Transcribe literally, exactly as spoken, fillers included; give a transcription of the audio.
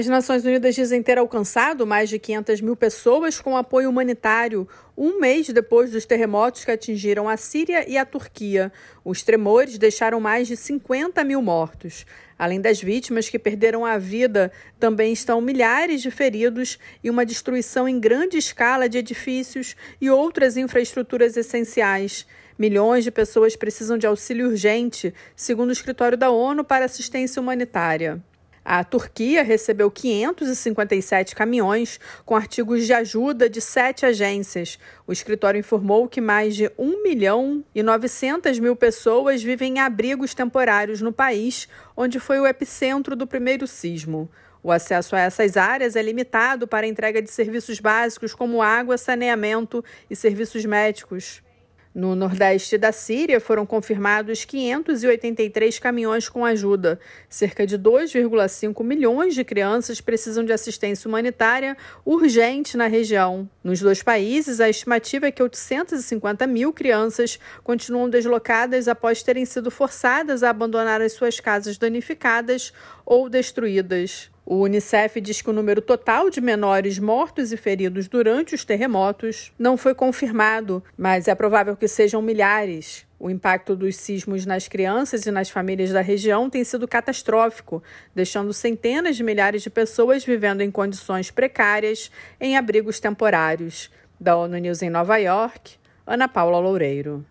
As Nações Unidas dizem ter alcançado mais de quinhentas mil pessoas com apoio humanitário, um mês depois dos terremotos que atingiram a Síria e a Turquia. Os tremores deixaram mais de cinquenta mil mortos. Além das vítimas que perderam a vida, também estão milhares de feridos e uma destruição em grande escala de edifícios e outras infraestruturas essenciais. Milhões de pessoas precisam de auxílio urgente, segundo o escritório da ONU para Assistência Humanitária. A Turquia recebeu quinhentos e cinquenta e sete caminhões com artigos de ajuda de sete agências. O escritório informou que mais de um milhão e novecentas mil pessoas vivem em abrigos temporários no país, onde foi o epicentro do primeiro sismo. O acesso a essas áreas é limitado para a entrega de serviços básicos como água, saneamento e serviços médicos. No nordeste da Síria, foram confirmados quinhentos e oitenta e três caminhões com ajuda. Cerca de dois vírgula cinco milhões de crianças precisam de assistência humanitária urgente na região. Nos dois países, a estimativa é que oitocentos e cinquenta mil crianças continuam deslocadas após terem sido forçadas a abandonar as suas casas danificadas ou destruídas. O Unicef diz que o número total de menores mortos e feridos durante os terremotos não foi confirmado, mas é provável que sejam milhares. O impacto dos sismos nas crianças e nas famílias da região tem sido catastrófico, deixando centenas de milhares de pessoas vivendo em condições precárias em abrigos temporários. Da ONU News em Nova York, Ana Paula Loureiro.